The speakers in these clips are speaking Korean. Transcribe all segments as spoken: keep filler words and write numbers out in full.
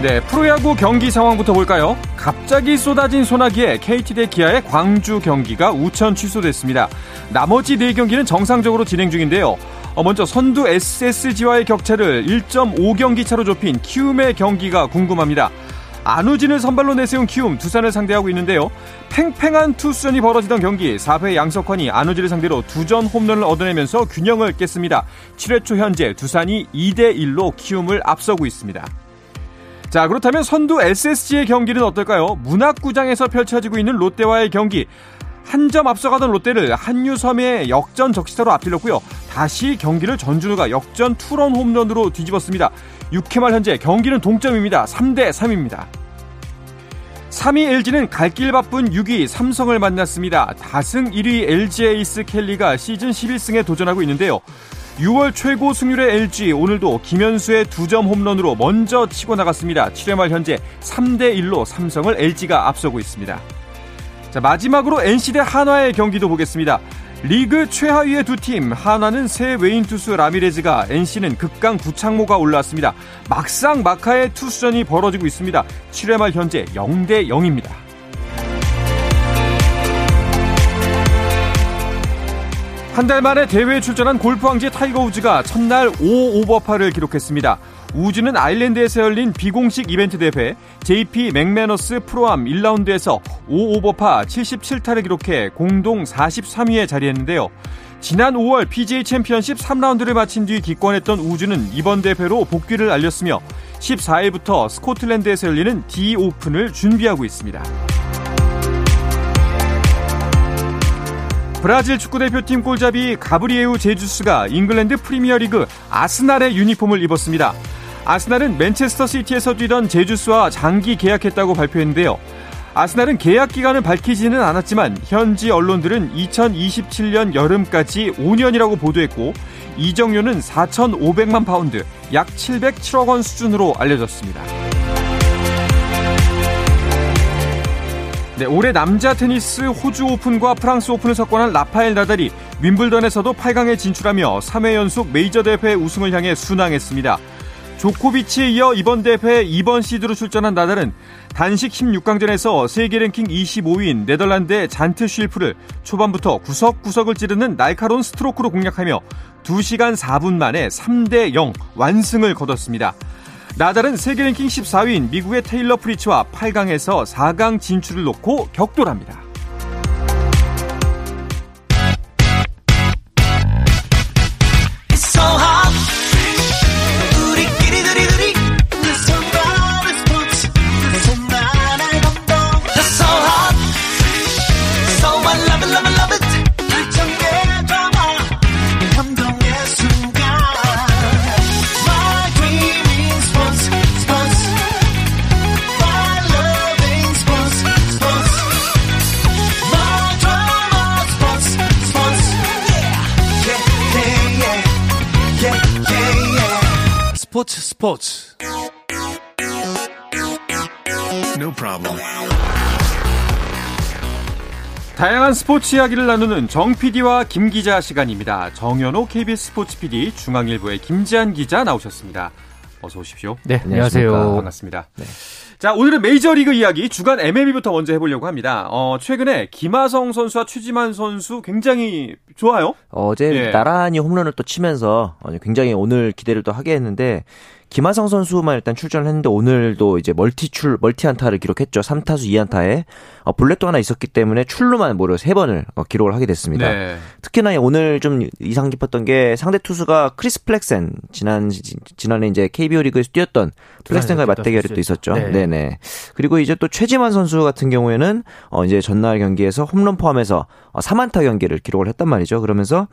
네, 프로야구 경기 상황부터 볼까요? 갑자기 쏟아진 소나기에 케이티 대 기아의 광주 경기가 우천 취소됐습니다. 나머지 네 경기는 정상적으로 진행 중인데요. 먼저 선두 에스에스지와의 격차를 일 점 오 경기 차로 좁힌 키움의 경기가 궁금합니다. 안우진을 선발로 내세운 키움, 두산을 상대하고 있는데요. 팽팽한 투수전이 벌어지던 경기 사 회 양석환이 안우진을 상대로 두 점 홈런을 얻어내면서 균형을 깼습니다. 칠 회 초 현재 두산이 이 대 일로 키움을 앞서고 있습니다. 자, 그렇다면 선두 에스에스지의 경기는 어떨까요? 문학구장에서 펼쳐지고 있는 롯데와의 경기, 한 점 앞서가던 롯데를 한유섬의 역전 적시타로 앞질렀고요. 다시 경기를 전준우가 역전 투런 홈런으로 뒤집었습니다. 육 회 말 현재 경기는 동점입니다. 삼 대 삼입니다. 삼 위 엘지는 갈 길 바쁜 육 위 삼성을 만났습니다. 다승 일 위 엘지의 에이스 켈리가 시즌 십일 승에 도전하고 있는데요. 유월 최고 승률의 엘지, 오늘도 김현수의 두 점 홈런으로 먼저 치고 나갔습니다. 칠 회 말 현재 삼 대 일로 삼성을 엘지가 앞서고 있습니다. 자, 마지막으로 엔씨 대 한화의 경기도 보겠습니다. 리그 최하위의 두 팀, 한화는 새 외인 투수 라미레즈가, 엔씨는 극강 구창모가 올라왔습니다. 막상막하의 투수전이 벌어지고 있습니다. 칠 회 말 현재 영 대 영입니다. 한 달 만에 대회에 출전한 골프 왕지 타이거 우즈가 첫날 오 오버파를 기록했습니다. 우즈는 아일랜드에서 열린 비공식 이벤트 대회 제이피 맥매너스 프로암 일 라운드에서 오 오버파 칠십칠 타를 기록해 공동 사십삼 위에 자리했는데요. 지난 오월 피지에이 챔피언십 삼 라운드를 마친 뒤 기권했던 우즈는 이번 대회로 복귀를 알렸으며 십사 일부터 스코틀랜드에서 열리는 디오픈을 준비하고 있습니다. 브라질 축구대표팀 골잡이 가브리에우 제주스가 잉글랜드 프리미어리그 아스날의 유니폼을 입었습니다. 아스날은 맨체스터시티에서 뛰던 제주스와 장기 계약했다고 발표했는데요. 아스날은 계약 기간을 밝히지는 않았지만 현지 언론들은 이천이십칠 년 여름까지 오 년이라고 보도했고, 이적료는 사천오백만 파운드, 약 칠백칠억 원 수준으로 알려졌습니다. 네, 올해 남자 테니스 호주 오픈과 프랑스 오픈을 석권한 라파엘 나달이 윈블던에서도 팔 강에 진출하며 삼 회 연속 메이저 대회 우승을 향해 순항했습니다. 조코비치에 이어 이번 대회 이 번 시드로 출전한 나달은 단식 십육 강전에서 세계 랭킹 이십오 위인 네덜란드의 잔트 쉴프를 초반부터 구석구석을 찌르는 날카로운 스트로크로 공략하며 두 시간 사 분 만에 삼 대 영 완승을 거뒀습니다. 나달은 세계 랭킹 십사 위인 미국의 테일러 프리츠와 팔 강에서 사 강 진출을 놓고 격돌합니다. 스포츠 스포츠 no problem. 다양한 스포츠 이야기를 나누는 정 피디와 김 기자 시간입니다. 정현호 케이비에스 스포츠 피디, 중앙일보의 김지한 기자 나오셨습니다. 어서 오십시오. 네, 안녕하세요. 반갑습니다. 네. 자, 오늘은 메이저리그 이야기, 주간 엠엘비부터 먼저 해보려고 합니다. 어, 최근에 김하성 선수와 최지만 선수 굉장히 좋아요. 어제 예. 나란히 홈런을 또 치면서 굉장히 오늘 기대를 또 하게 했는데, 김하성 선수만 일단 출전을 했는데 오늘도 이제 멀티 출, 멀티 안타를 기록했죠. 삼 타수 이 안타에. 어, 볼넷도 하나 있었기 때문에 출루만 무려 세 번을 어, 기록을 하게 됐습니다. 네. 특히나 오늘 좀 이상 깊었던 게 상대 투수가 크리스 플렉센, 지난, 지, 지난해 이제 케이비오 리그에서 뛰었던 플렉센과의 맞대결이 또 있었죠. 네. 네네. 그리고 이제 또 최지만 선수 같은 경우에는 어, 이제 전날 경기에서 홈런 포함해서 사만타 경기를 기록을 했단 말이죠. 그러면서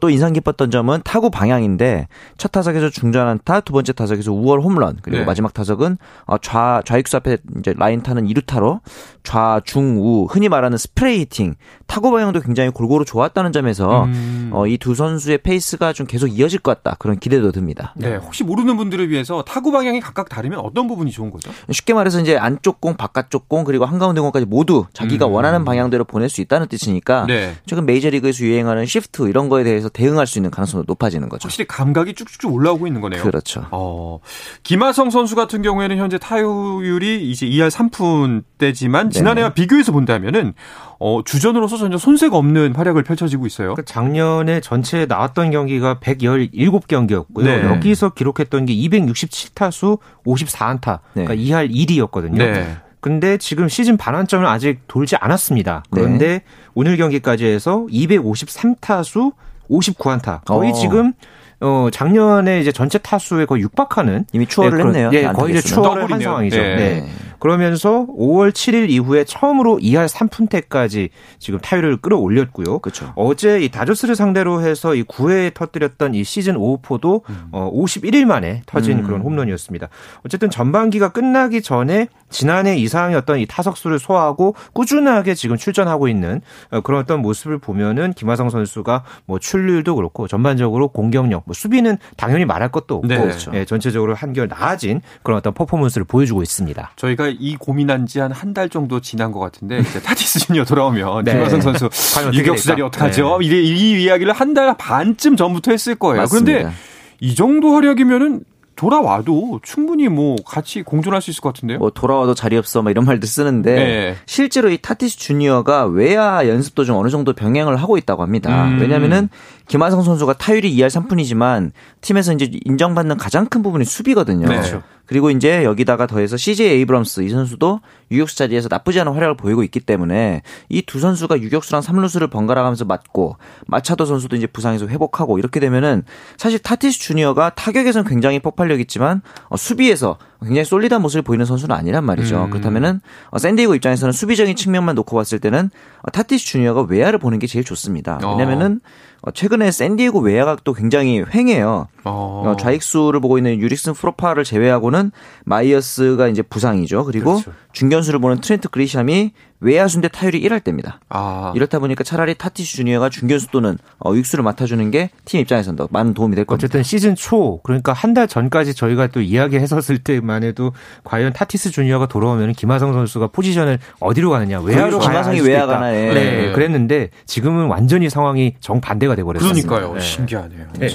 또 인상 깊었던 점은 타구 방향인데 첫 타석에서 중전한타, 두 번째 타석에서 우월 홈런, 그리고 네. 마지막 타석은 좌, 좌익수 앞에 이제 라인 타는 이루타로 좌중우, 흔히 말하는 스프레이 히팅, 타구 방향도 굉장히 골고루 좋았다는 점에서 음. 어, 이 두 선수의 페이스가 좀 계속 이어질 것 같다, 그런 기대도 듭니다. 네, 혹시 모르는 분들을 위해서 타구 방향이 각각 다르면 어떤 부분이 좋은 거죠? 쉽게 말해서 이제 안쪽 공, 바깥쪽 공, 그리고 한가운데 공까지 모두 자기가 음. 원하는 방향대로 보낼 수 있다는 뜻이니까 네. 지금 메이저리그에서 유행하는 시프트 이런 거에 대해서 대응할 수 있는 가능성도 높아지는 거죠. 확실히 감각이 쭉쭉쭉 올라오고 있는 거네요. 그렇죠. 어, 김하성 선수 같은 경우에는 현재 타율이 이제 이 할 삼 푼대지만 지난해와 네. 비교해서 본다면은 어, 주전으로서 전혀 손색가 없는 활약을 펼쳐지고 있어요. 그러니까 작년에 전체에 나왔던 경기가 백십칠 경기였고요. 네. 여기서 기록했던 게 이백육십칠 타수 오십사 안타. 네. 그러니까 이 할 일 리였거든요. 네. 근데 지금 시즌 반환점을 아직 돌지 않았습니다. 그런데 네. 오늘 경기까지 해서 이백오십삼 타수 오십구 안타. 거의 어. 지금 어, 작년에 이제 전체 타수에 거의 육박하는 이미 추월을 네, 했네요. 네, 거의 이제 추월을 한 상황이죠. 네. 네. 그러면서 오월 칠일 이후에 처음으로 이 할 삼 푼대까지 지금 타율을 끌어올렸고요. 그렇죠. 어제 이 다저스를 상대로 해서 이 구 회에 터뜨렸던 이 시즌 오 호포도 음. 어, 오십일 일 만에 터진 음. 그런 홈런이었습니다. 어쨌든 전반기가 끝나기 전에 지난해 이상이었던 이 타석수를 소화하고 꾸준하게 지금 출전하고 있는 그런 어떤 모습을 보면은 김하성 선수가 뭐 출루율도 그렇고 전반적으로 공격력, 뭐 수비는 당연히 말할 것도 없고 네. 그렇죠. 예, 전체적으로 한결 나아진 그런 어떤 퍼포먼스를 보여주고 있습니다. 저희가 이 고민한 지 한 한 달 정도 지난 것 같은데 이제 타티스 주니어 돌아오면 네. 김하성 선수 유격수 자리 어떡하죠? 네. 이, 이 이야기를 한 달 반쯤 전부터 했을 거예요. 맞습니다. 그런데 이 정도 활약이면은 돌아와도 충분히 뭐 같이 공존할 수 있을 것 같은데요. 뭐 돌아와도 자리 없어 막 이런 말도 쓰는데 네. 실제로 이 타티스 주니어가 외야 연습도 좀 어느 정도 병행을 하고 있다고 합니다. 음. 왜냐하면은 김하성 선수가 타율이 이 할 삼 푼이지만 팀에서 이제 인정받는 가장 큰 부분이 수비거든요. 네. 그렇죠. 그리고 이제 여기다가 더해서 씨제이 에이브럼스 이 선수도 유격수 자리에서 나쁘지 않은 활약을 보이고 있기 때문에 이 두 선수가 유격수랑 삼루수를 번갈아가면서 맞고 마차도 선수도 이제 부상에서 회복하고 이렇게 되면은 사실 타티스 주니어가 타격에서는 굉장히 폭발력 있지만 어, 수비에서 굉장히 솔리드한 모습을 보이는 선수는 아니란 말이죠. 음. 그렇다면은 어, 샌디에이고 입장에서는 수비적인 측면만 놓고 봤을 때는 어, 타티스 주니어가 외야를 보는 게 제일 좋습니다. 왜냐면은 어, 최근에 샌디에이고 외야가 또 굉장히 횡해요. 어. 어, 좌익수를 보고 있는 유릭슨 프로파를 제외하고는 마이어스가 이제 부상이죠. 그리고 그렇죠. 중견수를 보는 트렌트 그리샴이 외야수인데 타율이 일 할 대입니다. 아. 이렇다 보니까 차라리 타티스 주니어가 중견수 또는 어, 익수를 맡아주는 게 팀 입장에서는 더 많은 도움이 될 겁니다. 어쨌든 시즌 초, 그러니까 한 달 전까지 저희가 또 이야기했었을 때만 해도 과연 타티스 주니어가 돌아오면 김하성 선수가 포지션을 어디로 가느냐, 외야로 가야 김하성이 외야 가나 네. 네. 그랬는데 지금은 완전히 상황이 정반대가 돼버렸어요. 그러니까요. 네. 신기하네요. 네.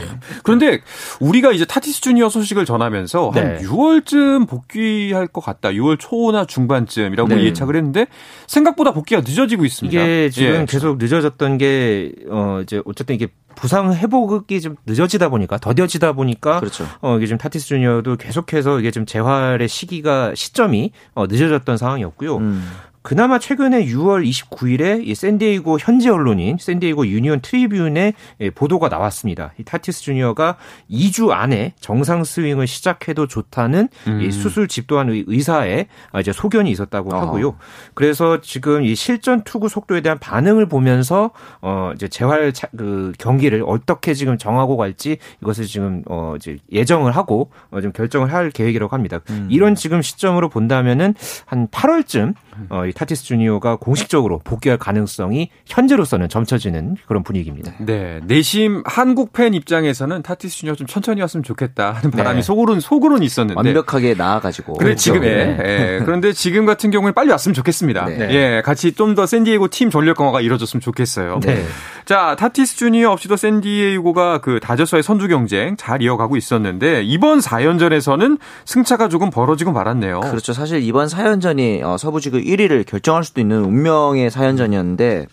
그런데 우리가 이제 타티스 주니어 소식을 전하면서 네. 한 유월쯤 복귀할 것 같다, 유월 초나 중반쯤이라고 네. 예측을 했는데 생각보다 복귀가 늦어지고 있습니다. 이게 지금 예. 계속 늦어졌던 게 어 이제 어쨌든 이게 부상 회복이 좀 늦어지다 보니까 더뎌지다 보니까 그렇죠. 어 이게 지금 타티스 주니어도 계속해서 이게 좀 재활의 시기가 시점이 어 늦어졌던 상황이었고요. 음. 그나마 최근에 유월 이십구일에 이 샌디에이고 현지 언론인 샌디에이고 유니온 트리뷴의 보도가 나왔습니다. 이 타티스 주니어가 이 주 안에 정상 스윙을 시작해도 좋다는 음. 이 수술 집도한 의사의 이제 소견이 있었다고 아. 하고요. 그래서 지금 이 실전 투구 속도에 대한 반응을 보면서 어 이제 재활 차, 그 경기를 어떻게 지금 정하고 갈지 이것을 지금 어 이제 예정을 하고 어 좀 결정을 할 계획이라고 합니다. 음. 이런 지금 시점으로 본다면은 한 팔월쯤 어 타티스 주니어가 공식적으로 복귀할 가능성이 현재로서는 점쳐지는 그런 분위기입니다. 네, 내심 한국 팬 입장에서는 타티스 주니어 좀 천천히 왔으면 좋겠다 하는 바람이 네. 속으론 속으론 있었는데 완벽하게 나아가지고. 그래 그렇죠. 지금 네. 네. 그런데 지금 같은 경우는 빨리 왔으면 좋겠습니다. 네. 네. 같이 좀 더 샌디에이고 팀 전력 강화가 이루어졌으면 좋겠어요. 네. 자, 타티스 주니어 없이도 샌디에이고가 그 다저스와의 선두 경쟁 잘 이어가고 있었는데 이번 사 연전에서는 승차가 조금 벌어지고 말았네요. 그렇죠. 사실 이번 사 연전이 서부지구 일 위를 결정할 수도 있는 운명의 사 연전이었는데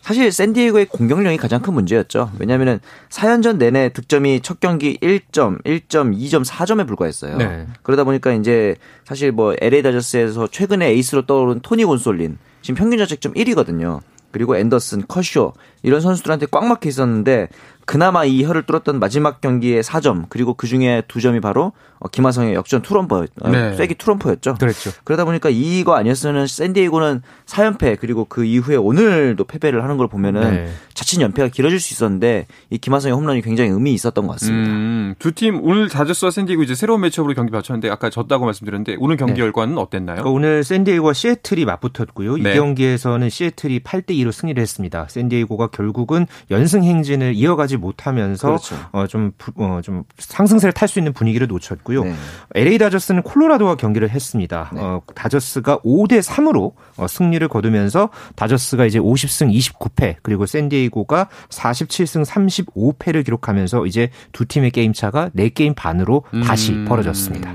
사실 샌디에이고의 공격력이 가장 큰 문제였죠. 왜냐하면 사 연전 내내 득점이 첫 경기 일 점, 일 점, 이 점, 사 점에 불과했어요. 네. 그러다 보니까 이제 사실 뭐 엘에이 다저스에서 최근에 에이스로 떠오른 토니 곤솔린 지금 평균 자책점 일 위거든요. 그리고 앤더슨, 커쇼, 이런 선수들한테 꽉 막혀 있었는데 그나마 이 혀를 뚫었던 마지막 경기의 사 점, 그리고 그중에 두 점이 바로 김하성의 역전 투런퍼, 네. 쐐기 투런퍼였죠. 그렇죠. 그러다 보니까 이거 아니었으면 샌디에이고는 사 연패, 그리고 그 이후에 오늘도 패배를 하는 걸 보면은 네. 자칫 연패가 길어질 수 있었는데 이 김하성의 홈런이 굉장히 의미 있었던 것 같습니다. 음, 두 팀 오늘 자저스와 샌디에이고 이제 새로운 매치업으로 경기 마쳤는데 아까 졌다고 말씀드렸는데 오늘 경기 네. 결과는 어땠나요? 그러니까 오늘 샌디에이고와 시애틀이 맞붙었고요. 네. 이 경기에서는 시애틀이 팔 대 이로 승리를 했습니다. 샌디에이고가 결국은 연승 행진을 이어가지 못하면서 그렇죠. 어, 좀, 어, 좀 상승세를 탈 수 있는 분위기를 놓쳤고요. 네. 엘에이 다저스는 콜로라도와 경기를 했습니다. 네. 어, 다저스가 오 대 삼으로 어, 승리를 거두면서 다저스가 이제 오십 승 이십구 패, 그리고 샌디에이고가 사십칠 승 삼십오 패를 기록하면서 이제 두 팀의 게임 차가 네 게임 반으로 음. 다시 벌어졌습니다.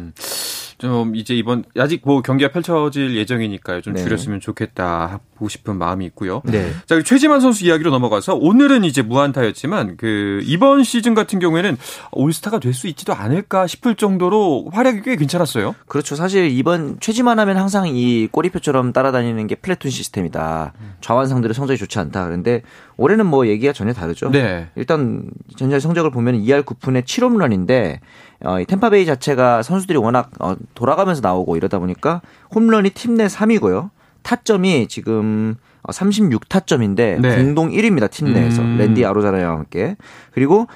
좀 이제 이번 아직 뭐 경기가 펼쳐질 예정이니까요. 좀 네. 줄였으면 좋겠다 하고 싶은 마음이 있고요. 네. 자, 그리고 최지만 선수 이야기로 넘어가서 오늘은 이제 무안타였지만 그 이번 시즌 같은 경우에는 올스타가 될 수 있지도 않을까 싶을 정도로 활약이 꽤 괜찮았어요. 그렇죠. 사실 이번 최지만 하면 항상 이 꼬리표처럼 따라다니는 게 플래툰 시스템이다. 좌완상들의 성적이 좋지 않다. 그런데 올해는 뭐 얘기가 전혀 다르죠. 네. 일단 전체 성적을 보면 이 할 구 푼에 칠 홈런인데 어, 이 템파베이 자체가 선수들이 워낙 어, 돌아가면서 나오고 이러다 보니까 홈런이 팀 내 삼 위고요. 타점이 지금 삼십육 타점인데 네. 공동 일 위입니다. 팀 내에서. 음. 랜디 아로자나와 함께. 그리고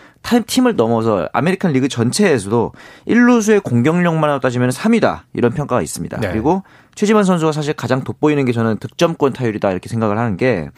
팀을 넘어서 아메리칸 리그 전체에서도 일 루수의 공격력만 따지면 삼 위다. 이런 평가가 있습니다. 네. 그리고 최지만 선수가 사실 가장 돋보이는 게 저는 득점권 타율이다. 이렇게 생각을 하는 게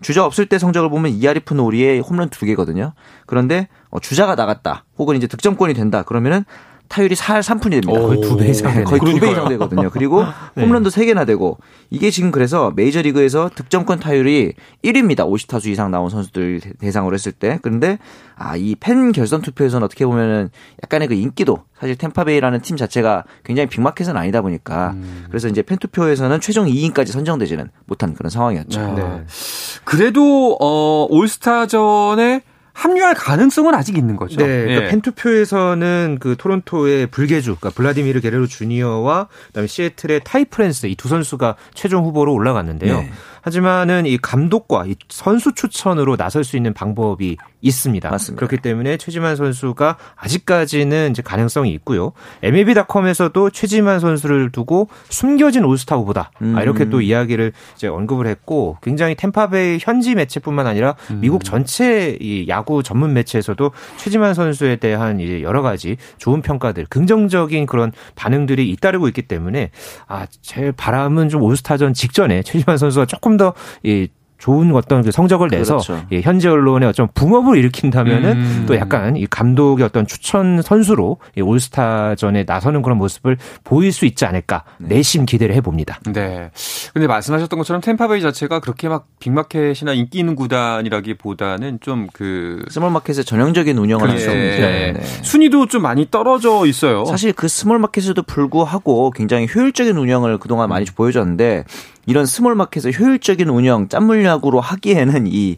주자 없을 때 성적을 보면 이 할 이 푼 오 리에 홈런 두 개거든요. 그런데 주자가 나갔다. 혹은 이제 득점권이 된다. 그러면은 타율이 사 할 삼 푼이 됩니다. 거의 두 배 이상 네, 거의 두 배 이상 되거든요. 그리고 네. 홈런도 세 개나 되고 이게 지금 그래서 메이저리그에서 득점권 타율이 일 위입니다. 오십 타수 이상 나온 선수들 대상으로 했을 때. 그런데 아, 이 팬 결선 투표에서는 어떻게 보면은 약간의 그 인기도 사실 템파베이라는 팀 자체가 굉장히 빅마켓은 아니다 보니까 음. 그래서 이제 팬 투표에서는 최종 이 인까지 선정되지는 못한 그런 상황이었죠. 아, 네. 그래도 어, 올스타전에 합류할 가능성은 아직 있는 거죠. 네. 그러니까 예. 팬투표에서는 그 토론토의 불개주, 그러니까 블라디미르 게레로 주니어와 그다음에 시애틀의 타이 프랜스 이 두 선수가 최종 후보로 올라갔는데요. 네. 하지만은 이 감독과 이 선수 추천으로 나설 수 있는 방법이 있습니다. 맞습니다. 그렇기 때문에 최지만 선수가 아직까지는 이제 가능성이 있고요. 엠엘비 닷컴에서도 최지만 선수를 두고 숨겨진 올스타 후보다. 음. 아, 이렇게 또 이야기를 이제 언급을 했고 굉장히 템파베이 현지 매체뿐만 아니라 음. 미국 전체 이 야구 전문 매체에서도 최지만 선수에 대한 이제 여러 가지 좋은 평가들, 긍정적인 그런 반응들이 잇따르고 있기 때문에 아, 제 바람은 좀 올스타전 직전에 최지만 선수가 조금 더 이 좋은 어떤 그 성적을 내서 그렇죠. 예, 현지 언론의 어떤 붐업을 일으킨다면은 음. 또 약간 이 감독의 어떤 추천 선수로 이 올스타전에 나서는 그런 모습을 보일 수 있지 않을까 네. 내심 기대를 해봅니다. 네. 근데 말씀하셨던 것처럼 템파베이 자체가 그렇게 막 빅마켓이나 인기 있는 구단이라기보다는 좀 그 스몰마켓의 전형적인 운영을 할 수 없는 네. 네. 순위도 좀 많이 떨어져 있어요. 사실 그 스몰마켓에도 불구하고 굉장히 효율적인 운영을 그동안 많이 보여줬는데. 이런 스몰마켓의 효율적인 운영 짠물약으로 하기에는 이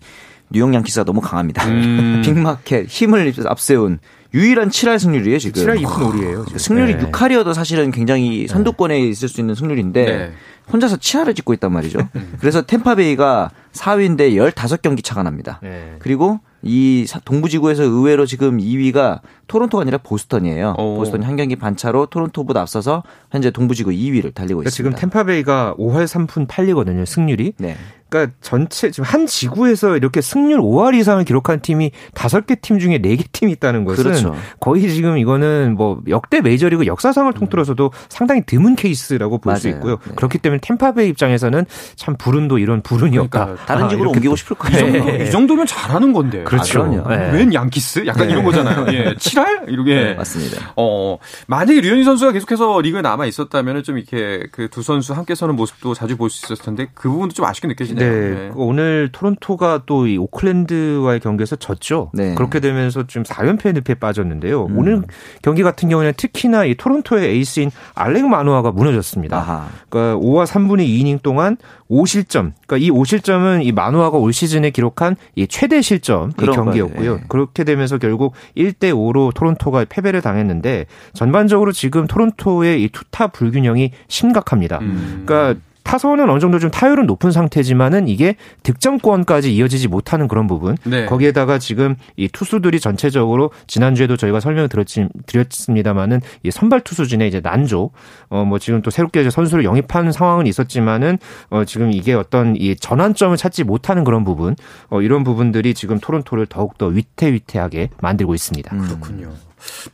뉴욕 양키스가 너무 강합니다. 음. 빅마켓 힘을 앞세운 유일한 칠 할 승률이에요 지금. 칠 할 이 푼 오 리예요. 지금. 승률이 네. 육 할이어도 사실은 굉장히 선두권에 네. 있을 수 있는 승률인데 네. 혼자서 칠 할을 찍고 있단 말이죠. 그래서 템파베이가 사 위인데 십오 경기 차가 납니다. 네. 그리고 이 동부지구에서 의외로 지금 이 위가 토론토가 아니라 보스턴이에요. 오. 보스턴이 한 경기 반차로 토론토보다 앞서서 현재 동부지구 이 위를 달리고 그러니까 있습니다. 지금 템파베이가 오 할 삼 푼 팔 리거든요. 승률이. 네. 그러니까 전체 지금 한 지구에서 이렇게 승률 오 할 이상을 기록한 팀이 다섯 개 팀 중에 네 개 팀이 있다는 것은 그렇죠. 거의 지금 이거는 뭐 역대 메이저리그 역사상을 통틀어서도 상당히 드문 케이스라고 볼 수 있고요. 네. 그렇기 때문에 템파베이 입장에서는 참 불운도 이런 불운이 없다. 그러니까 다른 지구로 아, 옮기고 싶을 거예요. 네. 이, 정도, 이 정도면 잘하는 건데. 그렇죠. 아, 네. 웬 양키스? 약간 네. 이런 거잖아요. 예. 칠 할? 이렇게. 네, 맞습니다. 어, 만약에 류현진 선수가 계속해서 리그에 남아 있었다면 좀 이렇게 그 두 선수 함께 서는 모습도 자주 볼 수 있었을 텐데 그 부분도 좀 아쉽게 느껴지네요. 네. 네. 오늘 토론토가 또 이 오클랜드와의 경기에서 졌죠. 네. 그렇게 되면서 지금 사 연패 늪에 빠졌는데요. 음. 오늘 경기 같은 경우에는 특히나 이 토론토의 에이스인 알렉 마누아가 무너졌습니다. 아하. 그러니까 오와 삼 분의 이 이닝 동안 오 실점. 그러니까 이 오 실점은 이 마누아가 올 시즌에 기록한 이 최대 실점 이 경기였고요. 네. 그렇게 되면서 결국 일 대 오로 토론토가 패배를 당했는데 전반적으로 지금 토론토의 이 투타 불균형이 심각합니다. 음. 그러니까 타선은 어느 정도 좀 타율은 높은 상태지만은 이게 득점권까지 이어지지 못하는 그런 부분. 네. 거기에다가 지금 이 투수들이 전체적으로 지난주에도 저희가 설명을 드렸지, 드렸습니다만은 이 선발 투수진의 이제 난조. 어, 뭐 지금 또 새롭게 이제 선수를 영입한 상황은 있었지만은 어, 지금 이게 어떤 이 전환점을 찾지 못하는 그런 부분. 어, 이런 부분들이 지금 토론토를 더욱더 위태위태하게 만들고 있습니다. 음. 그렇군요.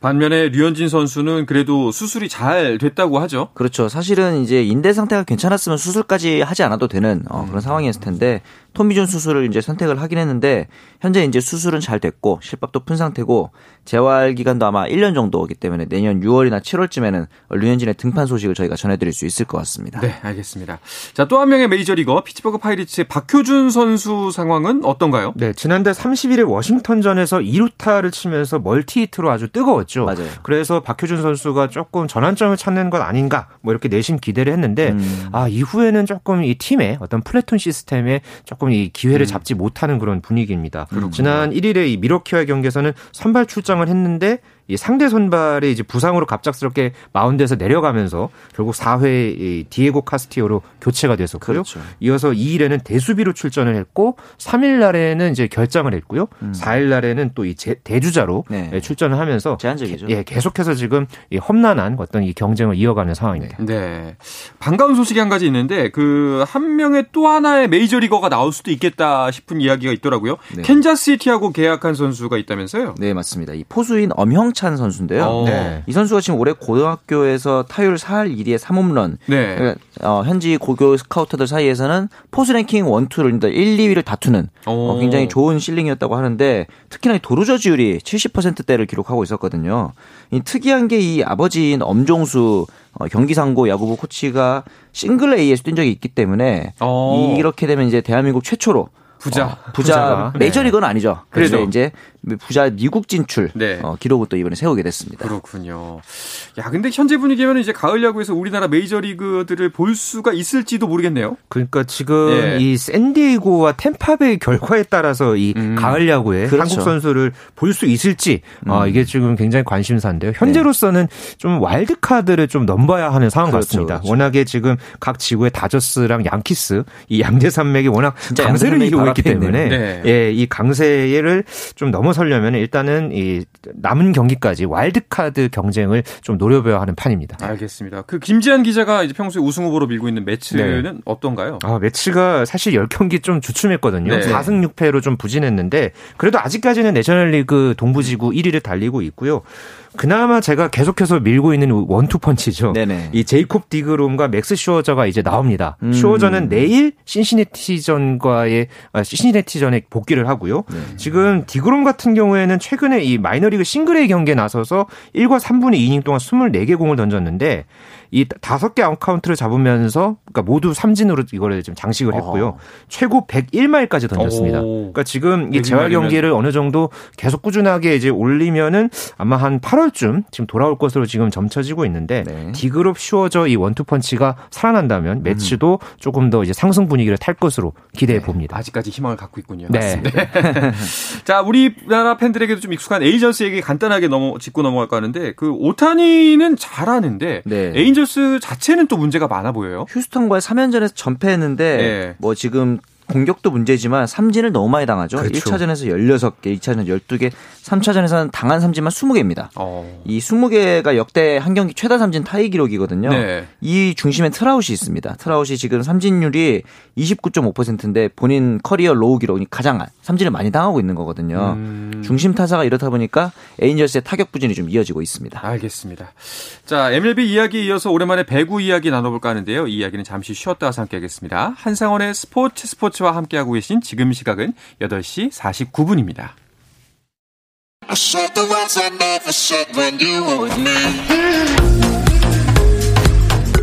반면에 류현진 선수는 그래도 수술이 잘 됐다고 하죠. 그렇죠. 사실은 이제 인대 상태가 괜찮았으면 수술까지 하지 않아도 되는 어, 그런 상황이었을 텐데 토미존 수술을 이제 선택을 하긴 했는데 현재 이제 수술은 잘 됐고 실밥도 푼 상태고 재활 기간도 아마 일 년 정도이기 때문에 내년 유월이나 칠월쯤에는 류현진의 등판 소식을 저희가 전해드릴 수 있을 것 같습니다. 네, 알겠습니다. 자, 또 한 명의 메이저리거 피츠버그 파이리츠의 박효준 선수 상황은 어떤가요? 네, 지난달 삼십일일 워싱턴전에서 이 루타를 치면서 멀티히트로 아주 뜨거웠죠. 맞아요. 그래서 박효준 선수가 조금 전환점을 찾는 건 아닌가 뭐 이렇게 내심 기대를 했는데 음. 아 이후에는 조금 이 팀의 어떤 플래툰 시스템에 조금 이 기회를 음. 잡지 못하는 그런 분위기입니다. 그렇구나. 지난 일일에 이 미러키와의 경기에서는 선발 출장을 했는데 이 상대 선발이 이제 부상으로 갑작스럽게 마운드에서 내려가면서 결국 사 회 디에고 카스티오로 교체가 됐었고요. 그렇죠. 이어서 이일에는 대수비로 출전을 했고 삼일 날에는 이제 결장을 했고요. 음. 사일 날에는 또 이 대주자로 네. 출전을 하면서 제한적이죠. 예, 계속해서 지금 이 험난한 어떤 이 경쟁을 이어가는 상황입니다. 네. 네. 반가운 소식이 한 가지 있는데 그 한 명의 또 하나의 메이저리거가 나올 수도 있겠다 싶은 이야기가 있더라고요. 네. 캔자스시티하고 계약한 선수가 있다면서요? 네, 맞습니다. 이 포수인 엄형 찬 선수인데요. 네. 이 선수가 지금 올해 고등학교에서 타율 사할 일이에 삼 홈런. 네. 그러니까 어, 현지 고교 스카우터들 사이에서는 포수 랭킹 일, 이를 일, 이위를 다투는 어, 굉장히 좋은 실링이었다고 하는데 특히나 도루저지율이 칠십 퍼센트대를 기록하고 있었거든요. 이 특이한 게 이 아버지인 엄종수 어, 경기상고 야구부 코치가 싱글 A에서 뛴 적이 있기 때문에 이, 이렇게 되면 이제 대한민국 최초로 부자, 어, 부자 메이저리거는 아니죠. 그래서 이제 부자 미국 진출 네. 어, 기록을 또 이번에 세우게 됐습니다. 그렇군요. 야, 근데 현재 분위기면 이제 가을 야구에서 우리나라 메이저리그들을 볼 수가 있을지도 모르겠네요. 그러니까 지금 네. 이 샌디에이고와 템파베이 결과에 따라서 이 음. 가을 야구에 그렇죠. 한국 선수를 볼 수 있을지 음. 어, 이게 지금 굉장히 관심사인데요. 현재로서는 네. 좀 와일드 카드를 좀 넘봐야 하는 상황 그렇죠, 같습니다. 그렇죠. 워낙에 지금 각 지구의 다저스랑 양키스 이 양대 산맥이 워낙 강세를 이루고 있기 때문에 네. 예, 이 강세를 좀 넘어서려면 일단은 이 남은 경기까지 와일드카드 경쟁을 좀 노려봐야 하는 판입니다. 알겠습니다. 그 김지한 기자가 이제 평소에 우승 후보로 밀고 있는 매치는 네. 어떤가요? 아, 매치가 사실 십 경기 좀 주춤했거든요. 네. 사승 육패로 좀 부진했는데 그래도 아직까지는 내셔널리그 동부지구 일 위를 달리고 있고요. 그나마 제가 계속해서 밀고 있는 원투펀치죠. 네네. 이 제이콥 디그롬과 맥스 슈어저가 이제 나옵니다. 음. 슈어저는 내일 신시내티전과의 아, 신시내티전에 복귀를 하고요. 네. 지금 디그롬 같은 경우에는 최근에 이 마이너리그 싱글A 경기에 나서서 일과 삼분의 이이닝 동안 스물네 개 공을 던졌는데 이 다섯 개 아웃카운트를 잡으면서 그러니까 모두 삼진으로 이걸 좀 장식을 했고요. 어. 최고 백일 마일까지 던졌습니다. 오. 그러니까 지금 이 재활 경기를 어느 정도 계속 꾸준하게 이제 올리면은 아마 한 팔월쯤 지금 돌아올 것으로 지금 점쳐지고 있는데 네. 디그룹 슈어저 이 원투펀치가 살아난다면 매치도 음. 조금 더 이제 상승 분위기를 탈 것으로 기대해 네. 봅니다. 아직까지 희망을 갖고 있군요. 네. 자, 우리나라 팬들에게도 좀 익숙한 에이전스 얘기 간단하게 넘어 짚고 넘어갈까 하는데 그 오타니는 잘하는데 네. 에이전스 자체는 또 문제가 많아 보여요. 휴스턴과의 삼 연전에서 전패했는데 네. 뭐 지금 공격도 문제지만 삼진을 너무 많이 당하죠. 그렇죠. 일 차전에서 열여섯 개, 이 차전 열두 개, 삼 차전에서는 당한 삼진만 스무 개입니다. 어. 이 스무 개가 역대 한 경기 최다 삼진 타이 기록이거든요. 네. 이 중심에 트라웃이 있습니다. 트라웃이 지금 삼진율이 이십구 점 오 퍼센트인데 본인 커리어 로우 기록이 가장 삼진을 많이 당하고 있는 거거든요. 음. 중심 타자가 이렇다 보니까 에인절스의 타격 부진이 좀 이어지고 있습니다. 알겠습니다. 자, 엠엘비 이야기에 이어서 오랜만에 배구 이야기 나눠볼까 하는데요. 이 이야기는 잠시 쉬었다 와서 함께 하겠습니다. 한상원의 스포츠 스포츠 와 함께하고 계신 지금 시각은 여덟 시 사십구 분입니다.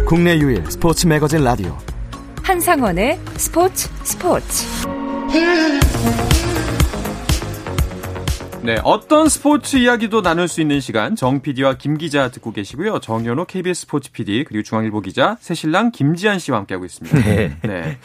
국내 유일 스포츠 매거진 라디오 한상원의 스포츠 스포츠. 네, 어떤 스포츠 이야기도 나눌 수 있는 시간 정 피디와 김 기자 듣고 계시고요. 정현호 케이비에스 스포츠 피디 그리고 중앙일보 기자 새신랑 김지한 씨와 함께하고 있습니다. 네. 네.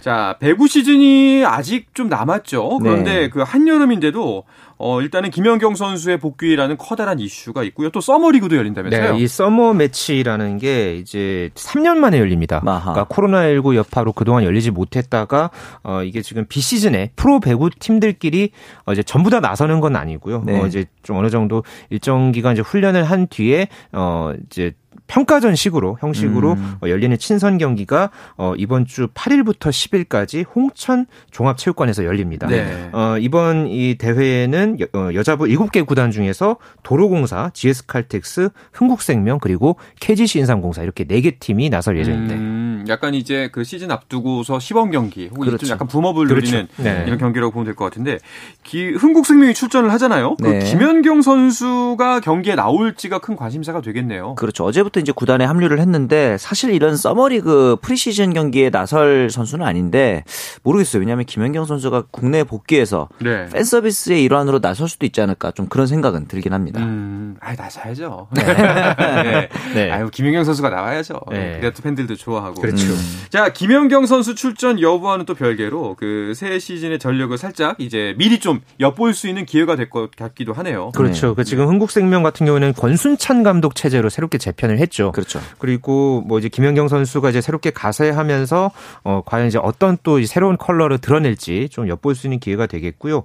자, 배구 시즌이 아직 좀 남았죠. 그런데 네. 그 한여름인데도 어, 일단은 김연경 선수의 복귀라는 커다란 이슈가 있고요. 또 서머리그도 열린다면서요? 네, 이 서머 매치라는 게 이제 삼 년 만에 열립니다. 아하. 그러니까 코로나십구 여파로 그동안 열리지 못했다가 어, 이게 지금 비시즌에 프로 배구 팀들끼리 어, 이제 전부 다 나서는 건 아니고요. 네. 어, 이제 좀 어느 정도 일정 기간 이제 훈련을 한 뒤에 어, 이제 평가전 식으로 형식으로 음. 어, 열리는 친선 경기가 어, 이번 주 팔 일부터 십 일까지 홍천 종합체육관에서 열립니다. 네. 어, 이번 이 대회에는 여, 어, 여자부 일곱 개 구단 중에서 도로공사, 지에스칼텍스, 흥국생명 그리고 케이지씨 인삼공사 이렇게 네 개 팀이 나설 예정인데 음, 약간 이제 그 시즌 앞두고서 시범 경기 혹은 그렇죠. 좀 약간 붐업을 그렇죠. 누리는 네. 이런 경기라고 보면 될 것 같은데 기, 흥국생명이 출전을 하잖아요. 네. 그 김연경 선수가 경기에 나올지가 큰 관심사가 되겠네요. 그렇죠. 어제부터 이제 구단에 합류를 했는데 사실 이런 서머리그 프리시즌 경기에 나설 선수는 아닌데 모르겠어요. 왜냐하면 김연경 선수가 국내에 복귀해서 네. 팬 서비스의 일환으로 나설 수도 있지 않을까 좀 그런 생각은 들긴 합니다. 음, 아, 나서야죠. 네. 네. 네. 아유, 김연경 선수가 나와야죠. 네. 그래야 또 팬들도 좋아하고. 그렇죠. 음. 자, 김연경 선수 출전 여부와는 또 별개로 그 새 시즌의 전력을 살짝 이제 미리 좀 엿볼 수 있는 기회가 될 것 같기도 하네요. 그렇죠. 네. 그 지금 흥국생명 같은 경우는 권순찬 감독 체제로 새롭게 재편을 했죠. 그렇죠. 그리고 뭐 이제 김연경 선수가 이제 새롭게 가세하면서 어 과연 이제 어떤 또 새로운 컬러를 드러낼지 좀 엿볼 수 있는 기회가 되겠고요.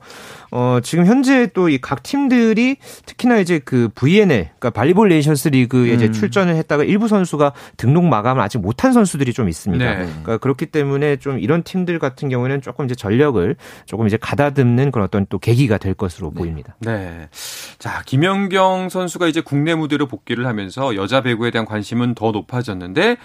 어 지금 현재 또 이 각 팀들이 특히나 이제 그 브이엔엘 그러니까 발리볼 네이션스 리그에 음. 이제 출전을 했다가 일부 선수가 등록 마감을 아직 못한 선수들이 좀 있습니다. 네. 그러니까 그렇기 때문에 좀 이런 팀들 같은 경우에는 조금 이제 전력을 조금 이제 가다듬는 그런 어떤 또 계기가 될 것으로 네. 보입니다. 네. 자, 김연경 선수가 이제 국내 무대로 복귀를 하면서 여자 배구 에 대한 관심은 더 높아졌는데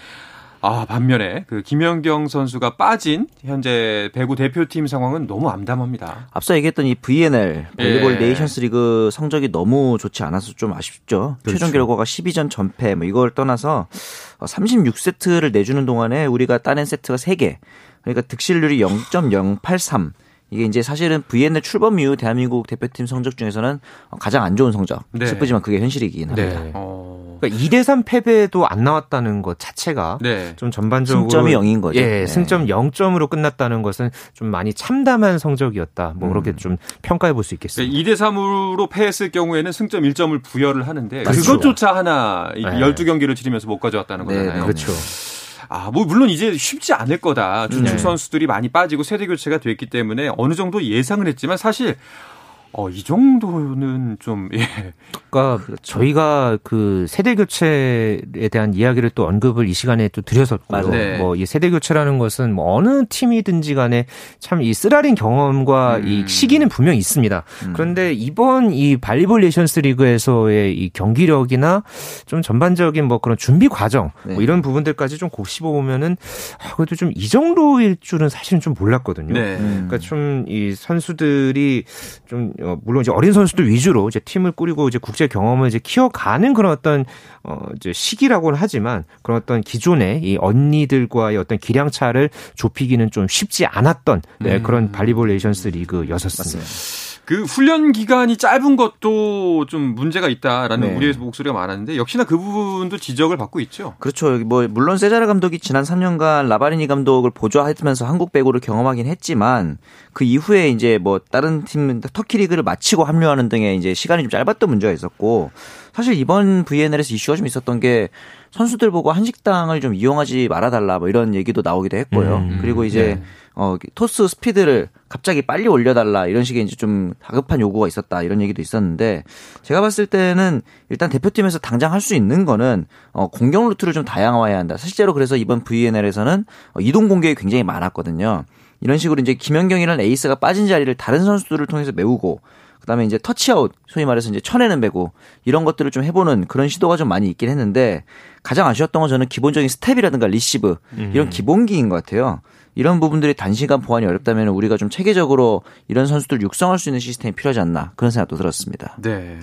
아, 반면에 그 김연경 선수가 빠진 현재 배구 대표팀 상황은 너무 암담합니다. 앞서 얘기했던 이 브이엔엘 발리볼 예. 네이션스 리그 성적이 너무 좋지 않아서 좀 아쉽죠. 그렇죠. 최종 결과가 십이 전 전패 뭐 이걸 떠나서 삼십육 세트를 내주는 동안에 우리가 따낸 세트가 세 개. 그러니까 득실률이 영 점 영팔삼. 이게 이제 사실은 브이엔엘 출범 이후 대한민국 대표팀 성적 중에서는 가장 안 좋은 성적. 네. 슬프지만 그게 현실이긴 합니다. 네. 어... 그러니까 이 대 삼 패배도 안 나왔다는 것 자체가 네. 좀 전반적으로 승점이 영인 거죠. 예, 승점 영 점으로 끝났다는 것은 좀 많이 참담한 성적이었다. 뭐 음. 그렇게 좀 평가해 볼 수 있겠습니다. 네, 이 대 삼으로 패했을 경우에는 승점 일 점을 부여를 하는데 그렇죠. 그것조차 하나 네. 열두 경기를 치르면서 못 가져왔다는 네, 거잖아요. 그렇죠. 아, 뭐 물론 이제 쉽지 않을 거다. 주축 네. 선수들이 많이 빠지고 세대 교체가 됐기 때문에 어느 정도 예상은 했지만 사실 어, 이 정도는 좀, 예. 그러니까 그렇죠. 저희가 그 세대 교체에 대한 이야기를 또 언급을 이 시간에 또 드렸었고요. 네. 뭐 이 세대 교체라는 것은 뭐 어느 팀이든지 간에 참 이 쓰라린 경험과 음. 이 시기는 분명히 있습니다. 음. 그런데 이번 이 발리볼 네이션스 리그에서의 이 경기력이나 좀 전반적인 뭐 그런 준비 과정 네. 뭐 이런 부분들까지 좀 곱씹어 보면은 아, 그래도 좀 이 정도일 줄은 사실은 좀 몰랐거든요. 네. 음. 그러니까 좀 이 선수들이 좀 물론 이제 어린 선수들 위주로 이제 팀을 꾸리고 이제 국제 경험을 이제 키워가는 그런 어떤 어 이제 시기라고는 하지만 그런 어떤 기존의 이 언니들과의 어떤 기량차를 좁히기는 좀 쉽지 않았던 네, 음. 그런 발리볼 네이션스 리그였었습니다. 그 훈련 기간이 짧은 것도 좀 문제가 있다라는 네. 우리의 목소리가 많았는데 역시나 그 부분도 지적을 받고 있죠. 그렇죠. 뭐 물론 세자라 감독이 지난 삼 년간 라바리니 감독을 보조하면서 한국 배구를 경험하긴 했지만 그 이후에 이제 뭐 다른 팀 터키 리그를 마치고 합류하는 등의 이제 시간이 좀 짧았던 문제가 있었고 사실 이번 브이엔엘에서 이슈가 좀 있었던 게 선수들 보고 한식당을 좀 이용하지 말아달라 뭐 이런 얘기도 나오기도 했고요. 음, 그리고 이제 네. 어, 토스 스피드를 갑자기 빨리 올려달라 이런 식의 이제 좀 다급한 요구가 있었다 이런 얘기도 있었는데 제가 봤을 때는 일단 대표팀에서 당장 할 수 있는 거는 어, 공격 루트를 좀 다양화해야 한다. 실제로 그래서 이번 브이엔엘에서는 어, 이동 공격이 굉장히 많았거든요. 이런 식으로 이제 김연경이라는 에이스가 빠진 자리를 다른 선수들을 통해서 메우고 그다음에 이제 터치아웃, 소위 말해서 이제 쳐내는 배구 이런 것들을 좀 해보는 그런 시도가 좀 많이 있긴 했는데 가장 아쉬웠던 건 저는 기본적인 스텝이라든가 리시브 이런 기본기인 것 같아요. 이런 부분들이 단시간 보완이 어렵다면 우리가 좀 체계적으로 이런 선수들 육성할 수 있는 시스템이 필요하지 않나 그런 생각도 들었습니다. 네.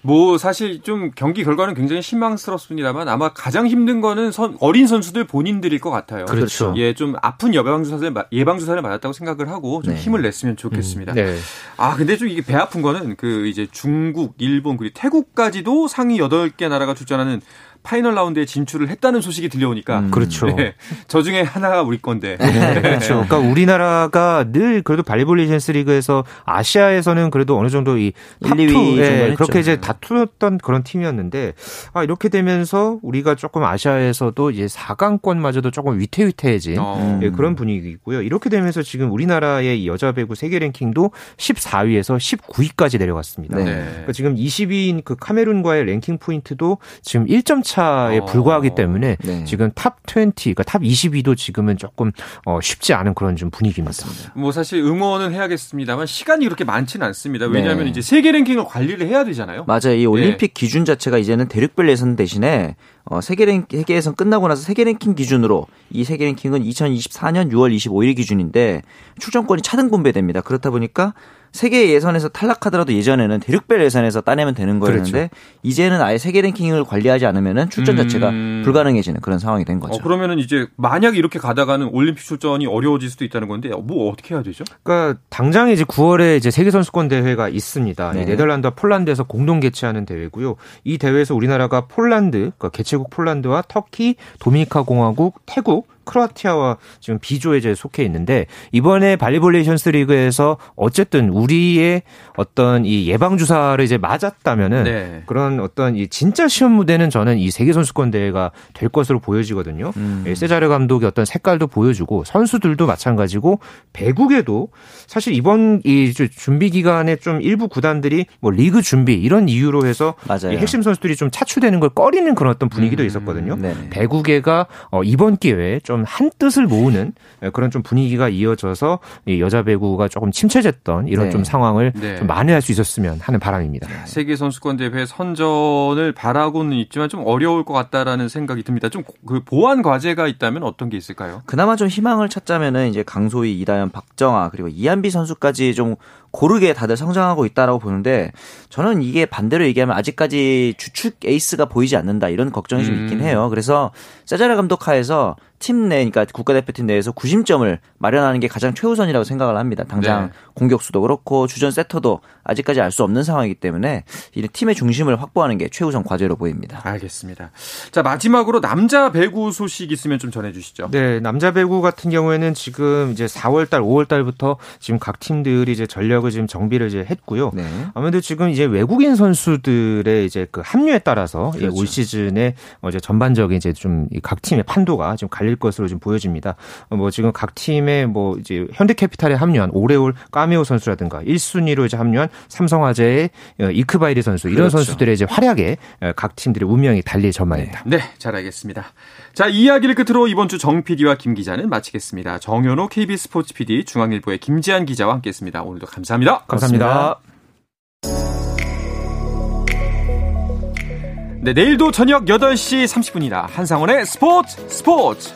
뭐 사실 좀 경기 결과는 굉장히 실망스럽습니다만 아마 가장 힘든 거는 선, 어린 선수들 본인들일 것 같아요. 그렇죠. 예, 좀 아픈 예방주사를 예방주사를 맞았다고 생각을 하고 좀 네. 힘을 냈으면 좋겠습니다. 음, 네. 아 근데 좀 이게 배 아픈 거는 그 이제 중국, 일본 그리고 태국까지도 상위 여덟 개 나라가 출전하는 파이널 라운드에 진출을 했다는 소식이 들려오니까. 음, 그렇죠. 네, 저 중에 하나가 우리 건데. 네, 그렇죠. 그러니까 우리나라가 늘 그래도 발리볼 리젠스 리그에서 아시아에서는 그래도 어느 정도 이 탑이 예, 그렇게 이제 다투었던 그런 팀이었는데 아, 이렇게 되면서 우리가 조금 아시아에서도 이제 사 강권마저도 조금 위태위태해진 어. 예, 그런 분위기고요. 이렇게 되면서 지금 우리나라의 여자 배구 세계 랭킹도 십사 위에서 십구 위까지 내려갔습니다. 네. 그러니까 지금 이십 위인 그 카메룬과의 랭킹 포인트도 지금 일 점 차에 어. 불과하기 때문에 네. 지금 탑 이십, 그러니까 탑 이십 위도 지금은 조금 어, 쉽지 않은 그런 좀 분위기입니다. 뭐 사실 응원은 해야겠습니다만 시간이 그렇게 많지는 않습니다. 왜냐하면 네. 이제 세계 랭킹을 관리를 해야 되잖아요. 맞아요. 이 올림픽 네. 기준 자체가 이제는 대륙별 예선 대신에 어, 세계 랭킹 예선 끝나고 나서 세계 랭킹 기준으로 이 세계 랭킹은 이천이십사 년 유월 이십오일 기준인데 출전권이 차등 분배됩니다. 그렇다 보니까 세계 예선에서 탈락하더라도 예전에는 대륙별 예선에서 따내면 되는 거였는데 그렇죠. 이제는 아예 세계 랭킹을 관리하지 않으면 출전 자체가 음... 불가능해지는 그런 상황이 된 거죠. 어, 그러면은 이제 만약 이렇게 가다가는 올림픽 출전이 어려워질 수도 있다는 건데 뭐 어떻게 해야 되죠? 그러니까 당장 이제 구월에 이제 세계 선수권 대회가 있습니다. 네. 네덜란드와 폴란드에서 공동 개최하는 대회고요. 이 대회에서 우리나라가 폴란드, 그러니까 개최국 폴란드와 터키, 도미니카 공화국, 태국 크로아티아와 지금 B조에 이제 속해 있는데 이번에 발리볼 네이션스 리그에서 어쨌든 우리의 어떤 이 예방 주사를 이제 맞았다면은 네. 그런 어떤 이 진짜 시험 무대는 저는 이 세계 선수권 대회가 될 것으로 보여지거든요. 음. 세자르 감독의 어떤 색깔도 보여주고 선수들도 마찬가지고 배구에도 사실 이번 이 준비 기간에 좀 일부 구단들이 뭐 리그 준비 이런 이유로 해서 이 핵심 선수들이 좀 차출되는 걸 꺼리는 그런 어떤 분위기도 음. 있었거든요. 네. 배구계가 이번 기회에 좀 한 뜻을 모으는 그런 좀 분위기가 이어져서 여자 배구가 조금 침체됐던 이런 네. 좀 상황을 네. 좀 만회할 수 있었으면 하는 바람입니다. 세계 선수권 대회 선전을 바라고는 있지만 좀 어려울 것 같다라는 생각이 듭니다. 좀 그 보완 과제가 있다면 어떤 게 있을까요? 그나마 좀 희망을 찾자면은 이제 강소희, 이다연, 박정아 그리고 이한비 선수까지 좀 고르게 다들 성장하고 있다라고 보는데 저는 이게 반대로 얘기하면 아직까지 주축 에이스가 보이지 않는다 이런 걱정이 음. 좀 있긴 해요. 그래서 세자르 감독 하에서 팀 내, 그러니까 국가대표팀 내에서 구심점을 마련하는 게 가장 최우선이라고 생각을 합니다. 당장 네. 공격수도 그렇고 주전 세터도 아직까지 알 수 없는 상황이기 때문에 이 팀의 중심을 확보하는 게 최우선 과제로 보입니다. 알겠습니다. 자, 마지막으로 남자 배구 소식 있으면 좀 전해주시죠. 네, 남자 배구 같은 경우에는 지금 이제 사월달, 오월달부터 지금 각 팀들이 이제 전력을 지금 정비를 이제 했고요. 네. 아무래도 지금 이제 외국인 선수들의 이제 그 합류에 따라서 그렇죠. 올 시즌에 이제 전반적인 이제 좀 각 팀의 판도가 지금 갈릴 것으로 지금 보여집니다. 뭐 지금 각 팀의 뭐 이제 현대캐피탈에 합류한 오레올 까메오 선수라든가 일 순위로 이제 합류한 삼성화재의 이크바이리 선수 이런 그렇죠. 선수들의 이제 활약에 각 팀들의 운명이 달릴 전망입니다. 네, 네, 잘 알겠습니다. 자, 이야기를 끝으로 이번 주 정 피디와 김 기자는 마치겠습니다. 정현호 케이비에스 스포츠 피디, 중앙일보의 김지한 기자와 함께했습니다. 오늘도 감사합니다. 감사합니다. 감사합니다. 네, 내일도 저녁 여덟 시 삼십 분이다. 한상원의 스포츠 스포츠.